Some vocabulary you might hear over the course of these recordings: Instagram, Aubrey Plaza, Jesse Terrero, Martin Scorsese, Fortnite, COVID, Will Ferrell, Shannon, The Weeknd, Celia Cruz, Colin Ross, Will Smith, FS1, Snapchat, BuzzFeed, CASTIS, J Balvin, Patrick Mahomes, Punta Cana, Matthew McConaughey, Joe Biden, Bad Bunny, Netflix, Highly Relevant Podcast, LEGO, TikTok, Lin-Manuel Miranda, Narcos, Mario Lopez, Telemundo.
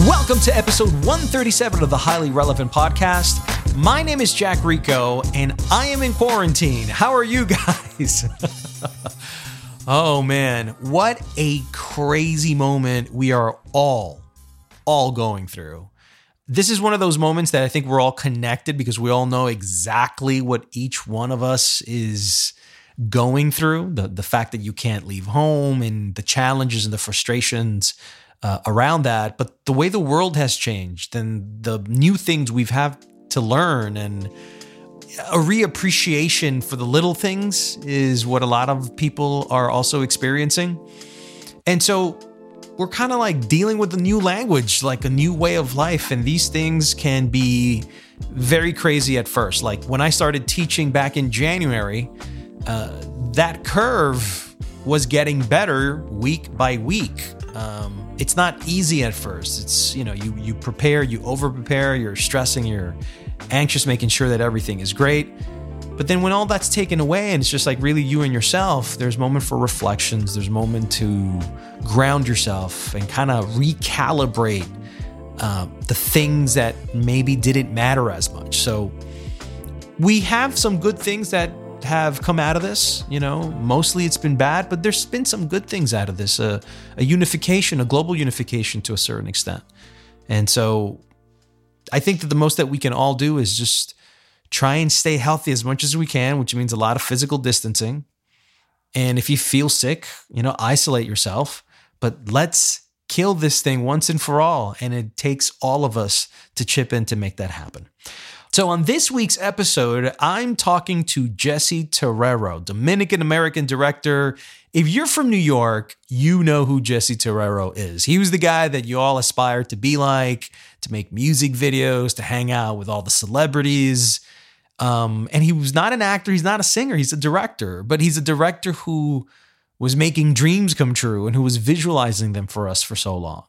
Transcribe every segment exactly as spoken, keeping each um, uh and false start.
Welcome to episode one thirty-seven of the Highly Relevant Podcast. My name is Jack Rico, and I am in quarantine. How are you guys? Oh, man. What a crazy moment we are all, all going through. This is one of those moments that I think we're all connected because we all know exactly what each one of us is going through. The, the fact that you can't leave home and the challenges and the frustrations Uh, around that, but the way the world has changed and the new things we've had to learn and a reappreciation for the little things is what a lot of people are also experiencing. And so we're kind of like dealing with a new language, like a new way of life. And these things can be very crazy at first. Like when I started teaching back in January, uh, that curve was getting better week by week. Um, It's not easy at first. It's, you know, you you prepare, you over-prepare, you're stressing, you're anxious, making sure that everything is great. But then when all that's taken away and it's just like really you and yourself, there's a moment for reflections, there's a moment to ground yourself and kind of recalibrate uh, the things that maybe didn't matter as much. So we have some good things that have come out of this, you know, mostly it's been bad, but there's been some good things out of this, uh, a unification, a global unification to a certain extent. And so I think that the most that we can all do is just try and stay healthy as much as we can, which means a lot of physical distancing. And if you feel sick, you know, isolate yourself, but let's kill this thing once and for all. And it takes all of us to chip in to make that happen. So on this week's episode, I'm talking to Jesse Terrero, Dominican-American director. If you're from New York, you know who Jesse Terrero is. He was the guy that you all aspire to be like, to make music videos, to hang out with all the celebrities. Um, and he was not an actor. He's not a singer. He's a director. But he's a director who was making dreams come true and who was visualizing them for us for so long.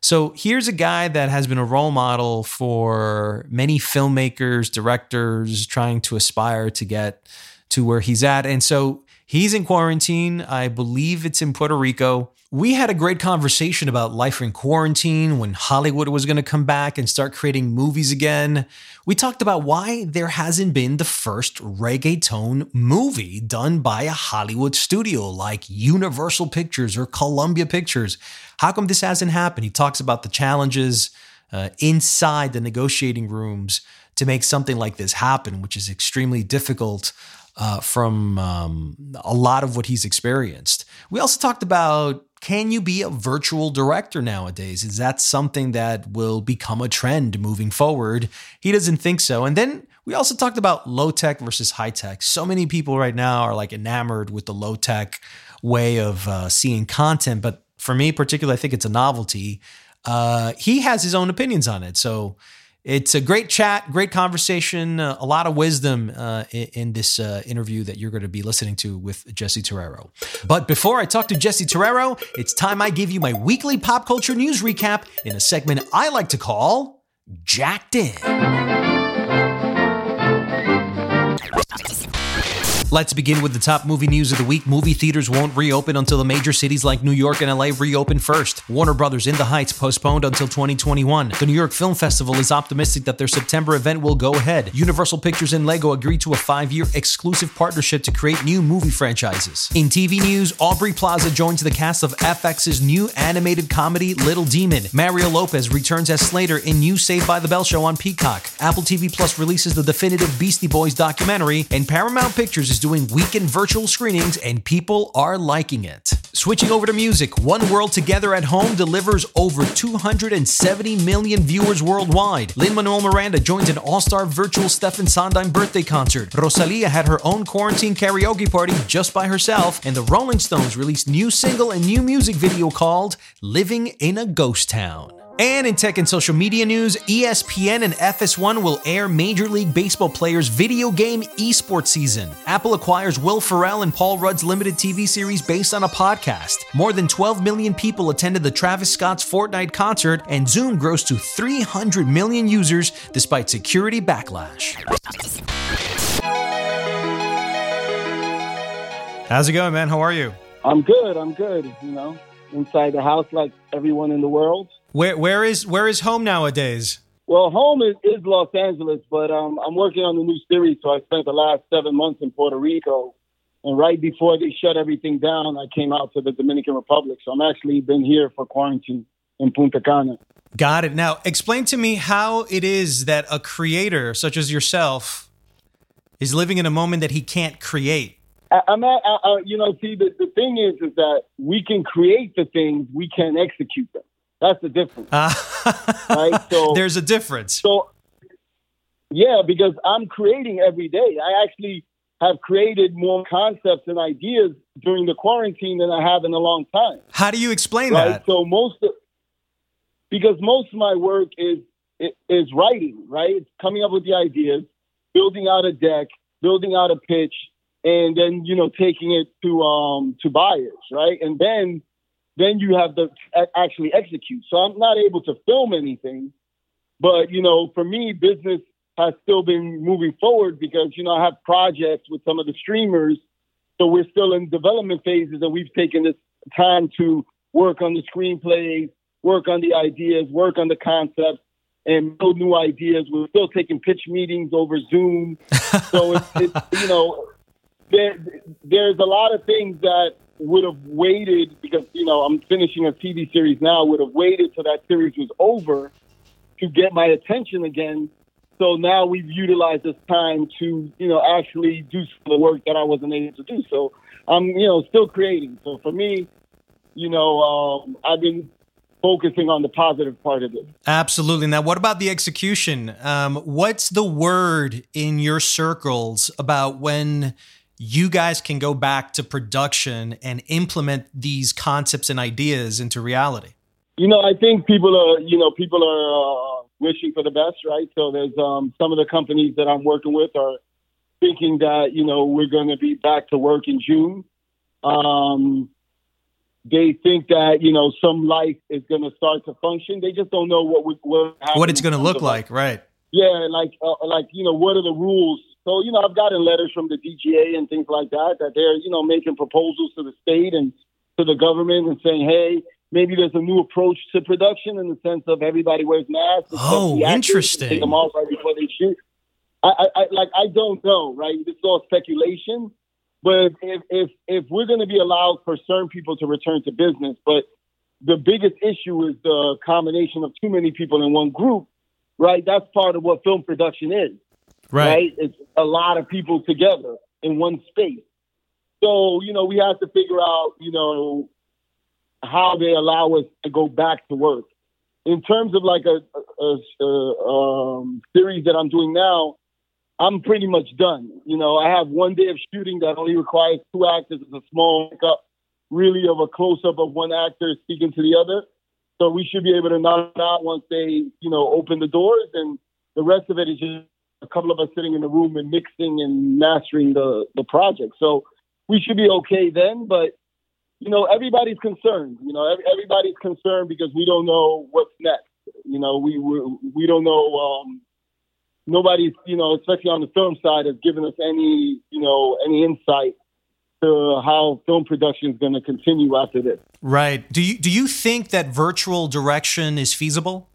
So here's a guy that has been a role model for many filmmakers, directors trying to aspire to get to where he's at. And so he's in quarantine. I believe it's in Puerto Rico. We had a great conversation about life in quarantine, when Hollywood was going to come back and start creating movies again. We talked about why there hasn't been the first reggaeton movie done by a Hollywood studio like Universal Pictures or Columbia Pictures. How come this hasn't happened? He talks about the challenges uh, inside the negotiating rooms to make something like this happen, which is extremely difficult uh, from um, a lot of what he's experienced. We also talked about, can you be a virtual director nowadays? Is that something that will become a trend moving forward? He doesn't think so. And then we also talked about low tech versus high tech. So many people right now are like enamored with the low tech way of uh, seeing content. But for me particularly, I think it's a novelty. Uh, he has his own opinions on it. So it's a great chat, great conversation, a lot of wisdom uh, in this uh, interview that you're going to be listening to with Jesse Terrero. But before I talk to Jesse Terrero, it's time I give you my weekly pop culture news recap in a segment I like to call Jacked In. Let's begin with the top movie news of the week. Movie theaters won't reopen until the major cities like New York and L A reopen first. Warner Brothers In the Heights postponed until twenty twenty-one. The New York Film Festival is optimistic that their September event will go ahead. Universal Pictures and LEGO agreed to a five-year exclusive partnership to create new movie franchises. In T V news, Aubrey Plaza joins the cast of F X's new animated comedy Little Demon. Mario Lopez returns as Slater in new Saved by the Bell show on Peacock. Apple T V Plus releases the definitive Beastie Boys documentary, and Paramount Pictures is doing weekend virtual screenings, and people are liking it. Switching over to music, One World Together at Home delivers over two hundred seventy million viewers worldwide. Lin-Manuel Miranda joins an all-star virtual Stephen Sondheim birthday concert. Rosalía had her own quarantine karaoke party just by herself, and the Rolling Stones released new single and new music video called Living in a Ghost Town. And in tech and social media news, E S P N and F S one will air Major League Baseball players' video game esports season. Apple acquires Will Ferrell and Paul Rudd's limited T V series based on a podcast. More than twelve million people attended the Travis Scott's Fortnite concert, and Zoom grows to three hundred million users despite security backlash. How's it going, man? How are you? I'm good. I'm good. You know, inside the house like everyone in the world. Where where is where is home nowadays? Well, home is, is Los Angeles, but um, I'm working on the new series, so I spent the last seven months in Puerto Rico. And right before they shut everything down, I came out to the Dominican Republic, so I'm actually been here for quarantine in Punta Cana. Got it. Now, explain to me how it is that a creator such as yourself is living in a moment that he can't create. I, I'm at, I, I, you know, see, the, the thing is, is that we can create the things, we can't execute them. That's the difference, uh, right? So there's a difference. So, yeah, because I'm creating every day. I actually have created more concepts and ideas during the quarantine than I have in a long time. How do you explain right? that? So most, of, because most of my work is is writing, right? It's coming up with the ideas, building out a deck, building out a pitch, and then you know taking it to um to buyers, right? And then. Then you have to actually execute. So I'm not able to film anything, but you know, for me, business has still been moving forward because you know I have projects with some of the streamers, so we're still in development phases, and we've taken this time to work on the screenplays, work on the ideas, work on the concepts, and build new ideas. We're still taking pitch meetings over Zoom, so it's, it's you know, there, there's a lot of things that. Would have waited because, you know, I'm finishing a T V series now, would have waited till that series was over to get my attention again. So now we've utilized this time to, you know, actually do some of the work that I wasn't able to do. So I'm, you know, still creating. So for me, you know, um, I've been focusing on the positive part of it. Absolutely. Now, what about the execution? Um, what's the word in your circles about when you guys can go back to production and implement these concepts and ideas into reality? You know, I think people are, you know, people are uh, wishing for the best, right? So there's um, some of the companies that I'm working with are thinking that, you know, we're going to be back to work in June. Um, they think that, you know, some life is going to start to function. They just don't know what we, what, what it's going to look like, right? Yeah, like, uh, like, you know, what are the rules? So, you know, I've gotten letters from the D G A and things like that, that they're, you know, making proposals to the state and to the government and saying, hey, maybe there's a new approach to production in the sense of everybody wears masks. Oh, interesting. Take them off right before they shoot. I, I, I, like, I don't know, right? It's all speculation. But if, if, if we're going to be allowed for certain people to return to business, but the biggest issue is the combination of too many people in one group, right? That's part of what film production is. Right. right. It's a lot of people together in one space. So, you know, we have to figure out, you know, how they allow us to go back to work. In terms of like a, a, a um, series that I'm doing now, I'm pretty much done. You know, I have one day of shooting that only requires two actors. It's a small pickup, really, of a close-up of one actor speaking to the other. So we should be able to knock it out once they, you know, open the doors, and the rest of it is just a couple of us sitting in the room and mixing and mastering the, the project. So we should be okay then, but, you know, everybody's concerned. You know, every, everybody's concerned because we don't know what's next. You know, we we, we don't know um, nobody's, you know, especially on the film side, has given us any, you know, any insight to how film production is going to continue after this. Right. Do you do you think that virtual direction is feasible?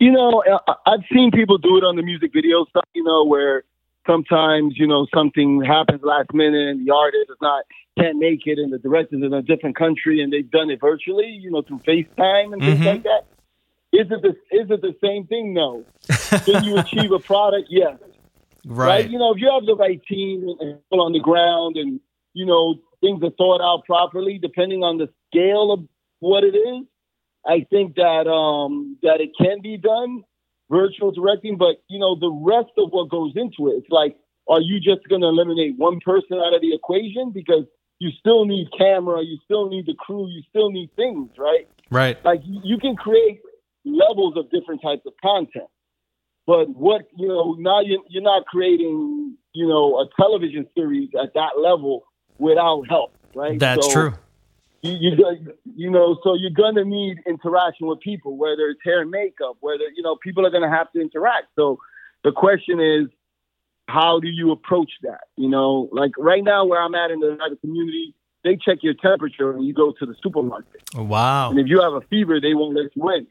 You know, I've seen people do it on the music video stuff, you know, where sometimes, you know, something happens last minute and the artist is not, can't make it, and the director's in a different country, and they've done it virtually, you know, through FaceTime and things mm-hmm. like that. Is it the, is it the same thing? No. Can you achieve a product? Yes. Right. right. You know, if you have the right team and people on the ground and, you know, things are thought out properly, depending on the scale of what it is, I think that um, that it can be done, virtual directing, but, you know, the rest of what goes into it, it's like, are you just going to eliminate one person out of the equation? Because you still need camera, you still need the crew, you still need things, right? Right. Like, you can create levels of different types of content, but what, you know, now you're not creating, you know, a television series at that level without help, right? That's so, true. You, you you know, so you're going to need interaction with people, whether it's hair and makeup, whether, you know, people are going to have to interact. So the question is, how do you approach that? You know, like right now where I'm at in the community, they check your temperature and you go to the supermarket. Oh, wow. And if you have a fever, they won't let you in.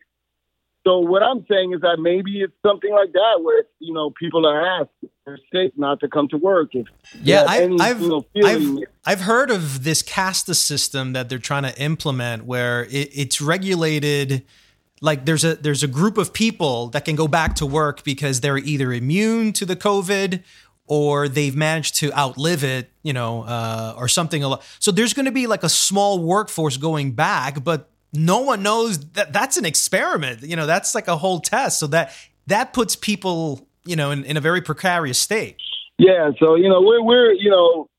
So what I'm saying is that maybe it's something like that where, you know, people are asked if they're sick not to come to work. If yeah, I, any, I've, you know, I've, I've heard of this CASTIS system that they're trying to implement where it, it's regulated. Like there's a there's a group of people that can go back to work because they're either immune to the COVID or they've managed to outlive it, you know, uh, or something. So there's going to be like a small workforce going back, but no one knows that that's an experiment. You know, that's like a whole test. So that that puts people, you know, in, in a very precarious state. Yeah. So, you know, we're, we're you know,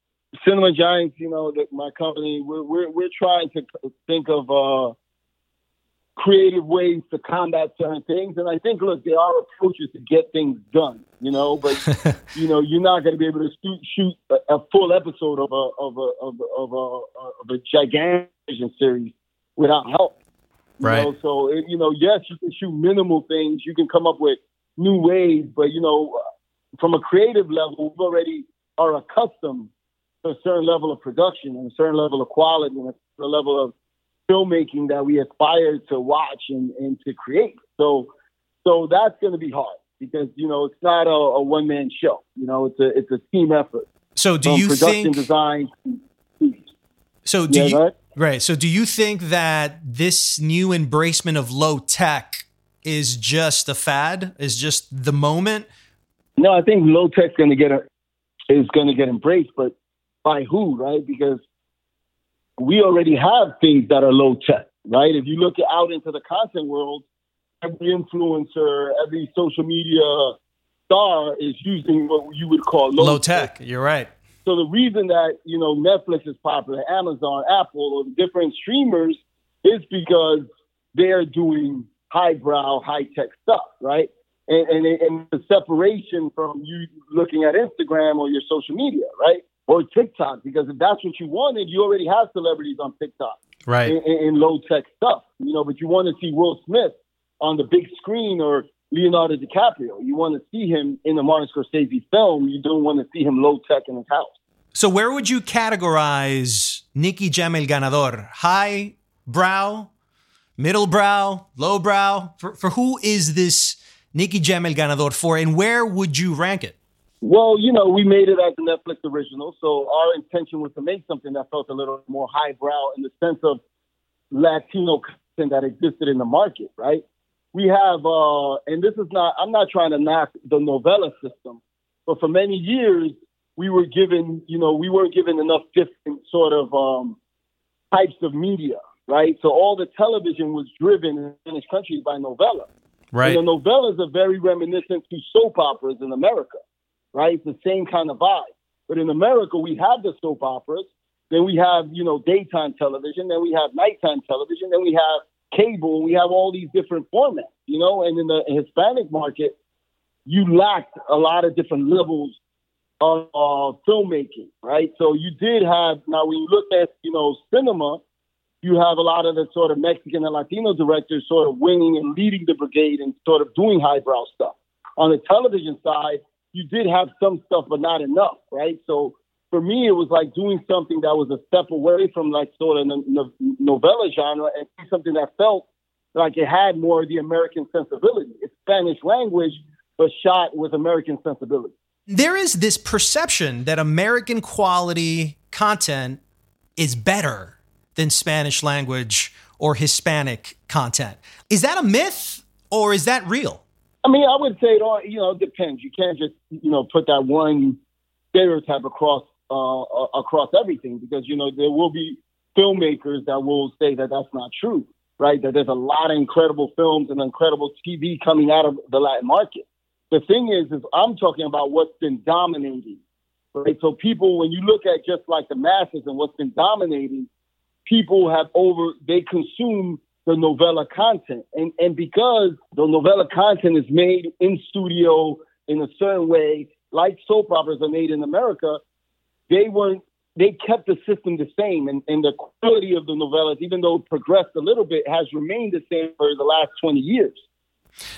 Cinema Giants, you know, the, my company, we're, we're, we're trying to think of uh, creative ways to combat certain things. And I think, look, there are approaches to get things done, you know, but, you know, you're not going to be able to shoot, shoot a, a full episode of a, of a, of a, of a, of a gigantic series without help, you right? know? So, it, you know, yes, you can shoot minimal things. You can come up with new ways, but, you know, from a creative level, we already are accustomed to a certain level of production and a certain level of quality and a certain level of filmmaking that we aspire to watch and, and to create. So, so that's going to be hard because, you know, it's not a, a one man show, you know, it's a, it's a team effort. So do from you production think design? So do yeah, you, right? Right. So do you think that this new embracement of low tech is just a fad, is just the moment? No, I think low tech is going to get a, is going to get embraced, but by who, right? Because we already have things that are low tech, right? If you look out into the content world, every influencer, every social media star is using what you would call low, low tech. tech. You're right. So the reason that, you know, Netflix is popular, Amazon, Apple, or different streamers is because they're doing highbrow, high-tech stuff, right? And, and, and the separation from you looking at Instagram or your social media, right? Or TikTok, because if that's what you wanted, you already have celebrities on TikTok. Right. In, in low-tech stuff, you know, but you want to see Will Smith on the big screen or Leonardo DiCaprio. You want to see him in a Martin Scorsese film. You don't want to see him low tech in his house. So where would you categorize Nicky Jam el Ganador? High brow, middle brow, low brow? For, for who is this Nicky Jam el Ganador for, and where would you rank it? Well, you know, we made it as a Netflix original, so our intention was to make something that felt a little more highbrow in the sense of Latino content that existed in the market, right? We have, uh, and this is not, I'm not trying to knock the novella system, but for many years, we were given, you know, we weren't given enough different sort of um, types of media, right? So all the television was driven in Spanish countries by novella. Right. And the novellas are very reminiscent to soap operas in America, right? It's the same kind of vibe. But in America, we have the soap operas, then we have, you know, daytime television, then we have nighttime television, then we have cable, we have all these different formats, you know, and in the Hispanic market, you lacked a lot of different levels of uh, filmmaking, right? So you did have, now when you look at, you know, cinema, you have a lot of the sort of Mexican and Latino directors sort of winning and leading the brigade and sort of doing highbrow stuff. On the television side, you did have some stuff, but not enough, right? So for me, it was like doing something that was a step away from like sort of the no- novella genre and something that felt like it had more of the American sensibility. It's Spanish language, but shot with American sensibility. There is this perception that American quality content is better than Spanish language or Hispanic content. Is that a myth or is that real? I mean, I would say it all, you know, it depends. You can't just, you know, put that one stereotype across uh, across everything because, you know, there will be filmmakers that will say that that's not true, right? That there's a lot of incredible films and incredible T V coming out of the Latin market. The thing is, is I'm talking about what's been dominating, right? So people, when you look at just like the masses and what's been dominating, people have over, they consume the novella content. And and because the novella content is made in studio in a certain way, like soap operas are made in America, they weren't, they kept the system the same. And, and the quality of the novellas, even though it progressed a little bit, has remained the same for the last twenty years.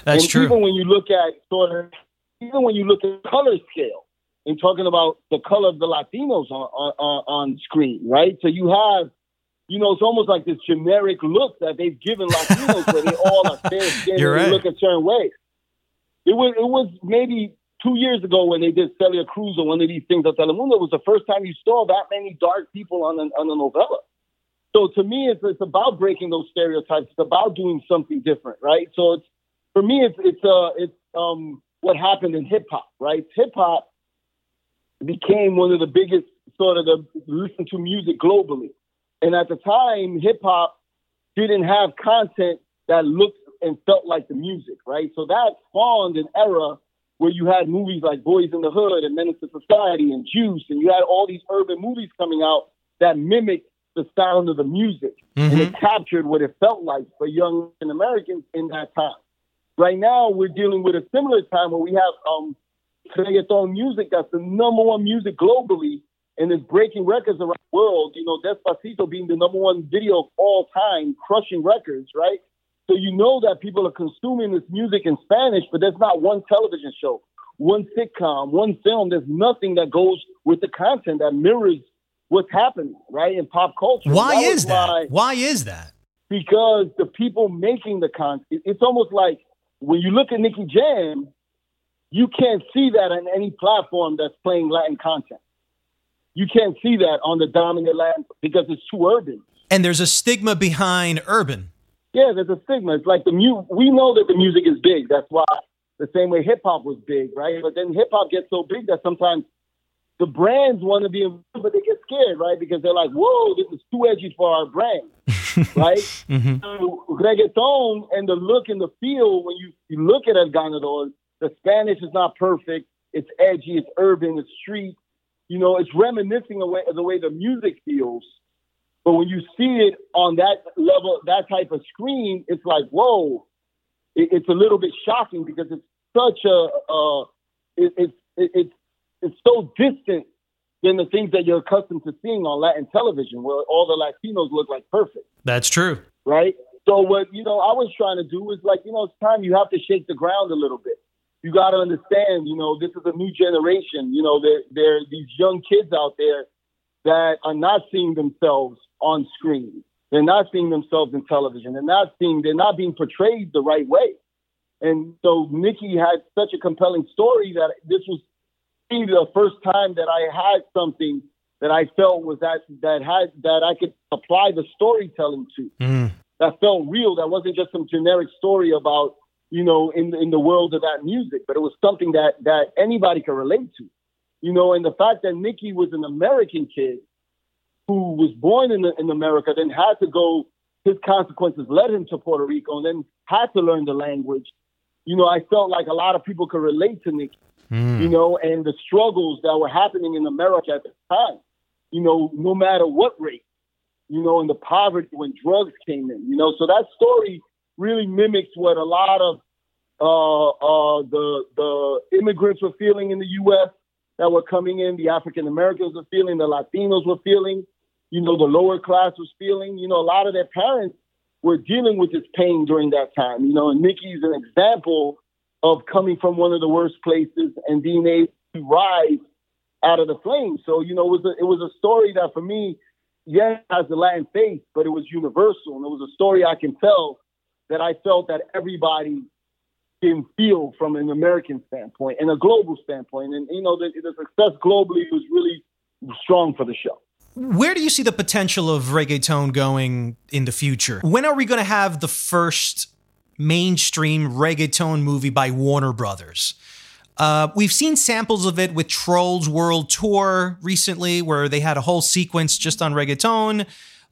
That's and true. Even when you look at sort of, even when you look at color scale and talking about the color of the Latinos on, on, on screen, right? So you have, you know, it's almost like this generic look that they've given Latinos where they all are fair skin and right. Look a certain way. It was, it was maybe two years ago when they did Celia Cruz or one of these things at Telemundo. It was the first time you saw that many dark people on an, on a novella. So to me, it's, it's about breaking those stereotypes. It's about doing something different, right? So it's, for me, it's it's uh it's um what happened in hip hop, right? Hip hop became one of the biggest sort of the listen to music globally, and at the time, hip hop didn't have content that looked and felt like the music, right? So that spawned an era where you had movies like Boys in the Hood and Menace to Society and Juice, and you had all these urban movies coming out that mimicked the sound of the music, mm-hmm. and it captured what it felt like for young Americans in that time. Right now, we're dealing with a similar time where we have um, reggaeton music that's the number one music globally and is breaking records around the world. You know, Despacito being the number one video of all time, crushing records, right? So you know that people are consuming this music in Spanish, but there's not one television show, one sitcom, one film. There's nothing that goes with the content that mirrors what's happening, right, in pop culture. Why is that? Why is that? Because the people making the content, it's almost like, when you look at Nicky Jam, you can't see that on any platform that's playing Latin content. You can't see that on the dominant Latin because it's too urban. And there's a stigma behind urban. Yeah, there's a stigma. It's like the mu- we know that the music is big. That's why the same way hip hop was big, right? But then hip hop gets so big that sometimes the brands want to be involved, but they get scared, right? Because they're like, whoa, this is too edgy for our brand. Right? Mm-hmm. So reggaeton and the look and the feel, when you, you look at El Ganador, the Spanish is not perfect. It's edgy, it's urban, it's street. You know, it's reminiscing of the way the music feels. But when you see it on that level, that type of screen, it's like, whoa, it, it's a little bit shocking because it's such a, uh, it, it, it, it's it's so distant than the things that you're accustomed to seeing on Latin television, where all the Latinos look like perfect. That's true. Right? So what, you know, I was trying to do is like, you know, it's time you have to shake the ground a little bit. You got to understand, you know, this is a new generation. You know, there, there are these young kids out there that are not seeing themselves on screen. They're not seeing themselves in television. They're not seeing, they're not being portrayed the right way. And so Nicky had such a compelling story that this was the first time that I had something that I felt was that that had that I could apply the storytelling to, mm. that felt real, that wasn't just some generic story about, you know, in in the world of that music, but it was something that that anybody could relate to, you know. And the fact that Nicky was an American kid who was born in in America, then had to go, his consequences led him to Puerto Rico, and then had to learn the language. You know, I felt like a lot of people could relate to Nicky. Mm. You know, and the struggles that were happening in America at the time, you know, no matter what race, you know, and the poverty when drugs came in, you know. So that story really mimics what a lot of uh, uh, the the immigrants were feeling in the U S that were coming in, the African Americans were feeling, the Latinos were feeling, you know, the lower class was feeling. You know, a lot of their parents were dealing with this pain during that time, you know, and Nicky's an example of coming from one of the worst places and being able to rise out of the flames. So, you know, it was a, it was a story that for me, yeah, has the Latin faith, but it was universal. And it was a story I can tell that I felt that everybody can feel from an American standpoint and a global standpoint. And, you know, the, the success globally was really strong for the show. Where do you see the potential of reggaeton going in the future? When are we going to have the first mainstream reggaeton movie by Warner Brothers? Uh, we've seen samples of it with Trolls World Tour recently, where they had a whole sequence just on reggaeton.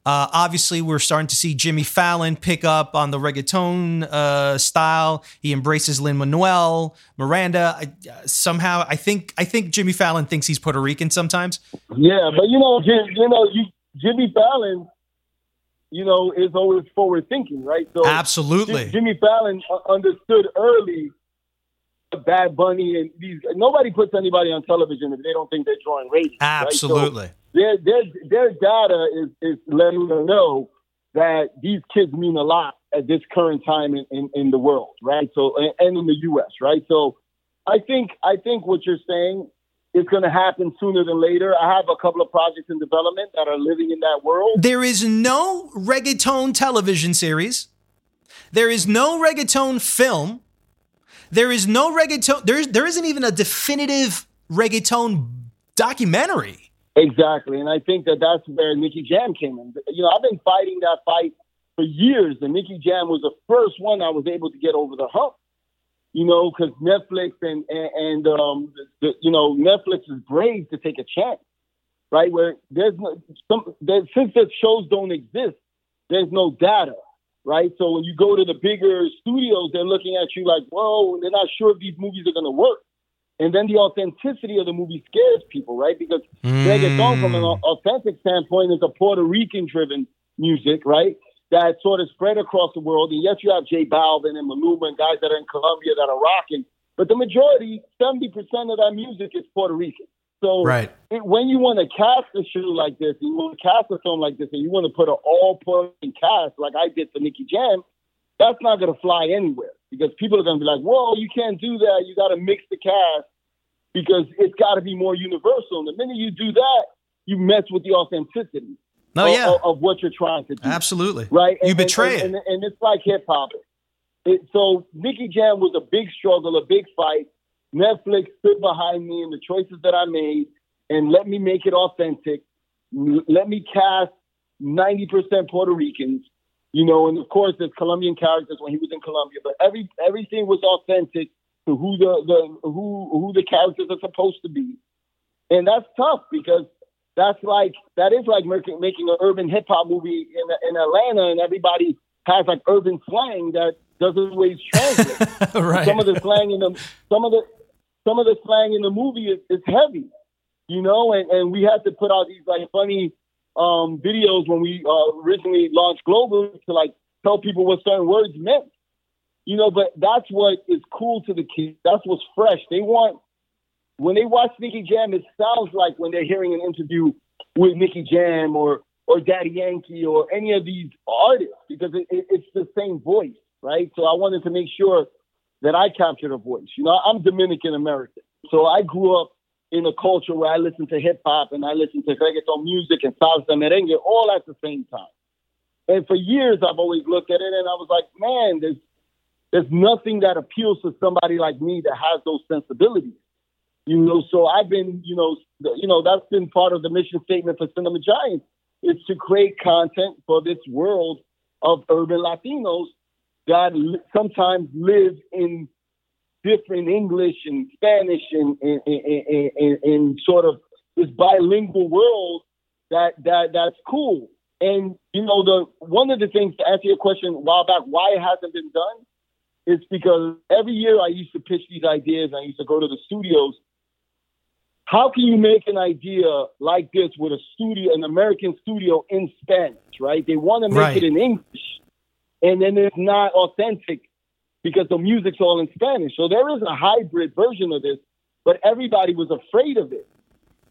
Uh, obviously, we're starting to see Jimmy Fallon pick up on the reggaeton uh, style. He embraces Lin-Manuel Miranda. I, uh, somehow, I think I think Jimmy Fallon thinks he's Puerto Rican sometimes. Yeah, but you know, Jim, you know, you, Jimmy Fallon, you know, is always forward thinking, right? So absolutely, Jim, Jimmy Fallon understood early. Bad Bunny and these. Nobody puts anybody on television if they don't think they're drawing ratings. Absolutely. Right? So their their their data is is letting them know that these kids mean a lot at this current time in, in, in the world, right? So and, and in the U S, right? So I think I think what you're saying is going to happen sooner than later. I have a couple of projects in development that are living in that world. There is no reggaeton television series. There is no reggaeton film. There is no reggaeton. There, there isn't even a definitive reggaeton documentary. Exactly. And I think that that's where Nicky Jam came in. You know, I've been fighting that fight for years. And Nicky Jam was the first one I was able to get over the hump, you know, because Netflix and, and, and um, the, you know, Netflix is brave to take a chance, right? Where there's no, some, there, since the shows don't exist, there's no data. Right. So when you go to the bigger studios, they're looking at you like, whoa, they're not sure if these movies are going to work. And then the authenticity of the movie scares people. Right. Because mm. reggaeton, from an authentic standpoint, is a Puerto Rican driven music. Right. That sort of spread across the world. And yes, you have J Balvin and Maluma and guys that are in Colombia that are rocking. But the majority, seventy percent of that music is Puerto Rican. So right. it, when you want to cast a show like this, you want to cast a film like this, and you want to put an all-Puerto Rican cast like I did for Nicky Jam, that's not going to fly anywhere because people are going to be like, whoa, you can't do that. You got to mix the cast because it's got to be more universal. And the minute you do that, you mess with the authenticity oh, of, yeah. of, of what you're trying to do. Absolutely. Right? And, you betray and, and, it. And, and it's like hip-hop. It, so Nicky Jam was a big struggle, a big fight. Netflix stood behind me and the choices that I made and let me make it authentic. Let me cast ninety percent Puerto Ricans, you know, and of course there's Colombian characters when he was in Colombia, but every everything was authentic to who the, the who who the characters are supposed to be. And that's tough because that's like that is like making an urban hip hop movie in in Atlanta and everybody has like urban slang that doesn't always translate. Right. Some of the slang in the some of the Some of the slang in the movie is, is heavy, you know, and, and we had to put out these like funny um, videos when we uh, originally launched Global to like tell people what certain words meant, you know, but that's what is cool to the kids. That's what's fresh. They want, when they watch Nicky Jam, it sounds like when they're hearing an interview with Nicky Jam or, or Daddy Yankee or any of these artists, because it, it, it's the same voice, right? So I wanted to make sure that I captured a voice. You know, I'm Dominican American. So I grew up in a culture where I listened to hip hop and I listened to reggaeton music and salsa merengue all at the same time. And for years, I've always looked at it and I was like, man, there's, there's nothing that appeals to somebody like me that has those sensibilities. You know, so I've been, you know, you know, that's been part of the mission statement for Cinema Giants is to create content for this world of urban Latinos that sometimes live in different English and Spanish and in and, and, and sort of this bilingual world that that that's cool. And, you know, the one of the things to answer your question a while back, why it hasn't been done is because every year I used to pitch these ideas. I used to go to the studios. How can you make an idea like this with a studio, an American studio in Spanish, right? They want to make right. it in English. And then it's not authentic because the music's all in Spanish. So there is a hybrid version of this, but everybody was afraid of it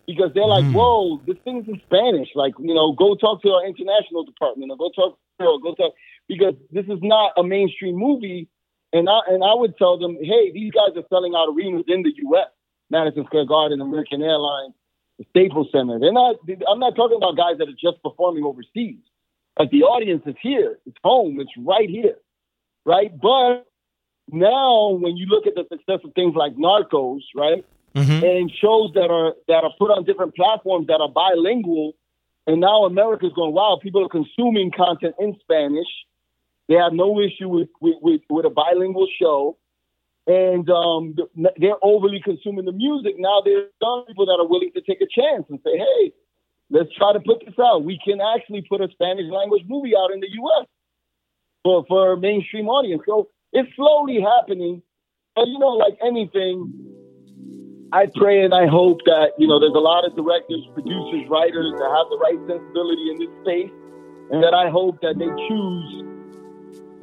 because they're like, mm. whoa, this thing's in Spanish. Like, you know, go talk to our international department or go talk to her, go talk, because this is not a mainstream movie And I and I would tell them, hey, these guys are selling out arenas in the U S Madison Square Garden, American Airlines, the Staples Center. They're not. I'm not talking about guys that are just performing overseas. Like, the audience is here. It's home. It's right here, right? But now, when you look at the success of things like Narcos, right, mm-hmm. and shows that are that are put on different platforms that are bilingual, and now America's going, wow, people are consuming content in Spanish. They have no issue with with, with, with a bilingual show, and um, they're overly consuming the music. Now there's some people that are willing to take a chance and say, hey, let's try to put this out. We can actually put a Spanish language movie out in the U S for for a mainstream audience. So it's slowly happening. But, you know, like anything, I pray and I hope that, you know, there's a lot of directors, producers, writers that have the right sensibility in this space, and that I hope that they choose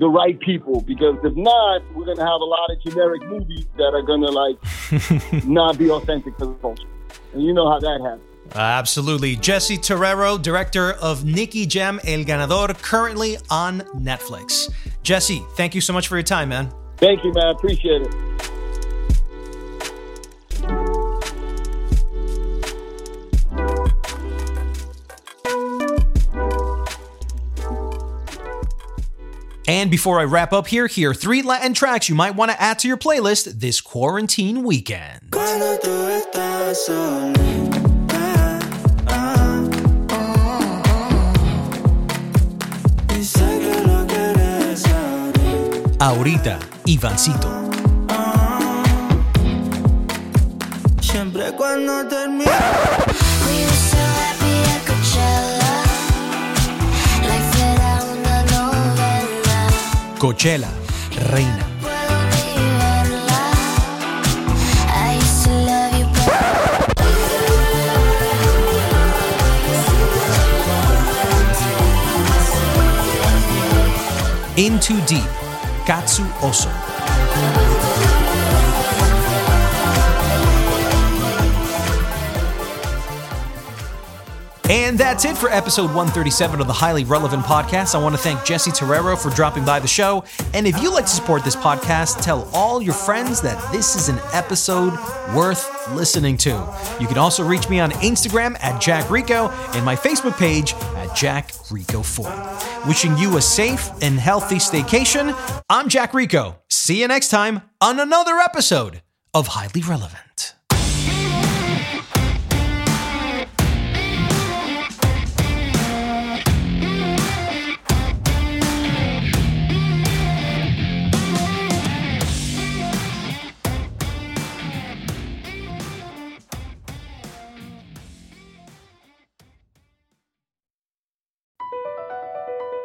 the right people, because if not, we're going to have a lot of generic movies that are going to, like, not be authentic to the culture. And you know how that happens. Absolutely. Jesse Terrero, director of Nicky Jam el Ganador, currently on Netflix. Jesse, thank you so much for your time, man. Thank you, man. Appreciate it. And before I wrap up here, here are three Latin tracks you might want to add to your playlist this quarantine weekend. Ahorita, Ivancito. Siempre cuando termina. Coachella, Reina. In Too Deep, Katsu Oso. And that's it for episode one thirty-seven of the Highly Relevant Podcast. I want to thank Jesse Terrero for dropping by the show. And if you'd like to support this podcast, tell all your friends that this is an episode worth listening to. You can also reach me on Instagram at Jack Rico and my Facebook page at Jack Rico Four. Wishing you a safe and healthy staycation. I'm Jack Rico. See you next time on another episode of Highly Relevant.